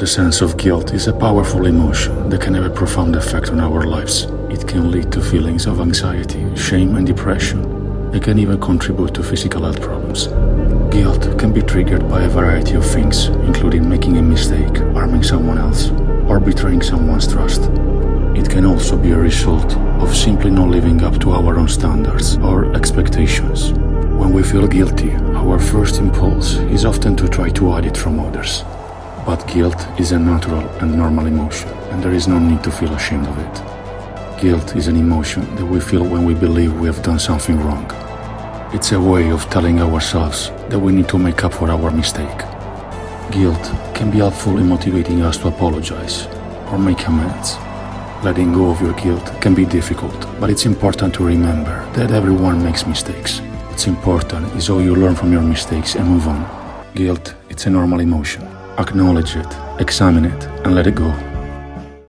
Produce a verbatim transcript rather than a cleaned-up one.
The sense of guilt is a powerful emotion that can have a profound effect on our lives. It can lead to feelings of anxiety, shame, and depression. It can even contribute to physical health problems. Guilt can be triggered by a variety of things, including making a mistake, harming someone else, or betraying someone's trust. It can also be a result of simply not living up to our own standards or expectations. When we feel guilty, our first impulse is often to try to hide it from others. But guilt is a natural and normal emotion, and there is no need to feel ashamed of it. Guilt is an emotion that we feel when we believe we have done something wrong. It's a way of telling ourselves that we need to make up for our mistake. Guilt can be helpful in motivating us to apologize or make amends. Letting go of your guilt can be difficult, but it's important to remember that everyone makes mistakes. What's important is how you learn from your mistakes and move on. Guilt, it's a normal emotion. Acknowledge it, examine it, and let it go.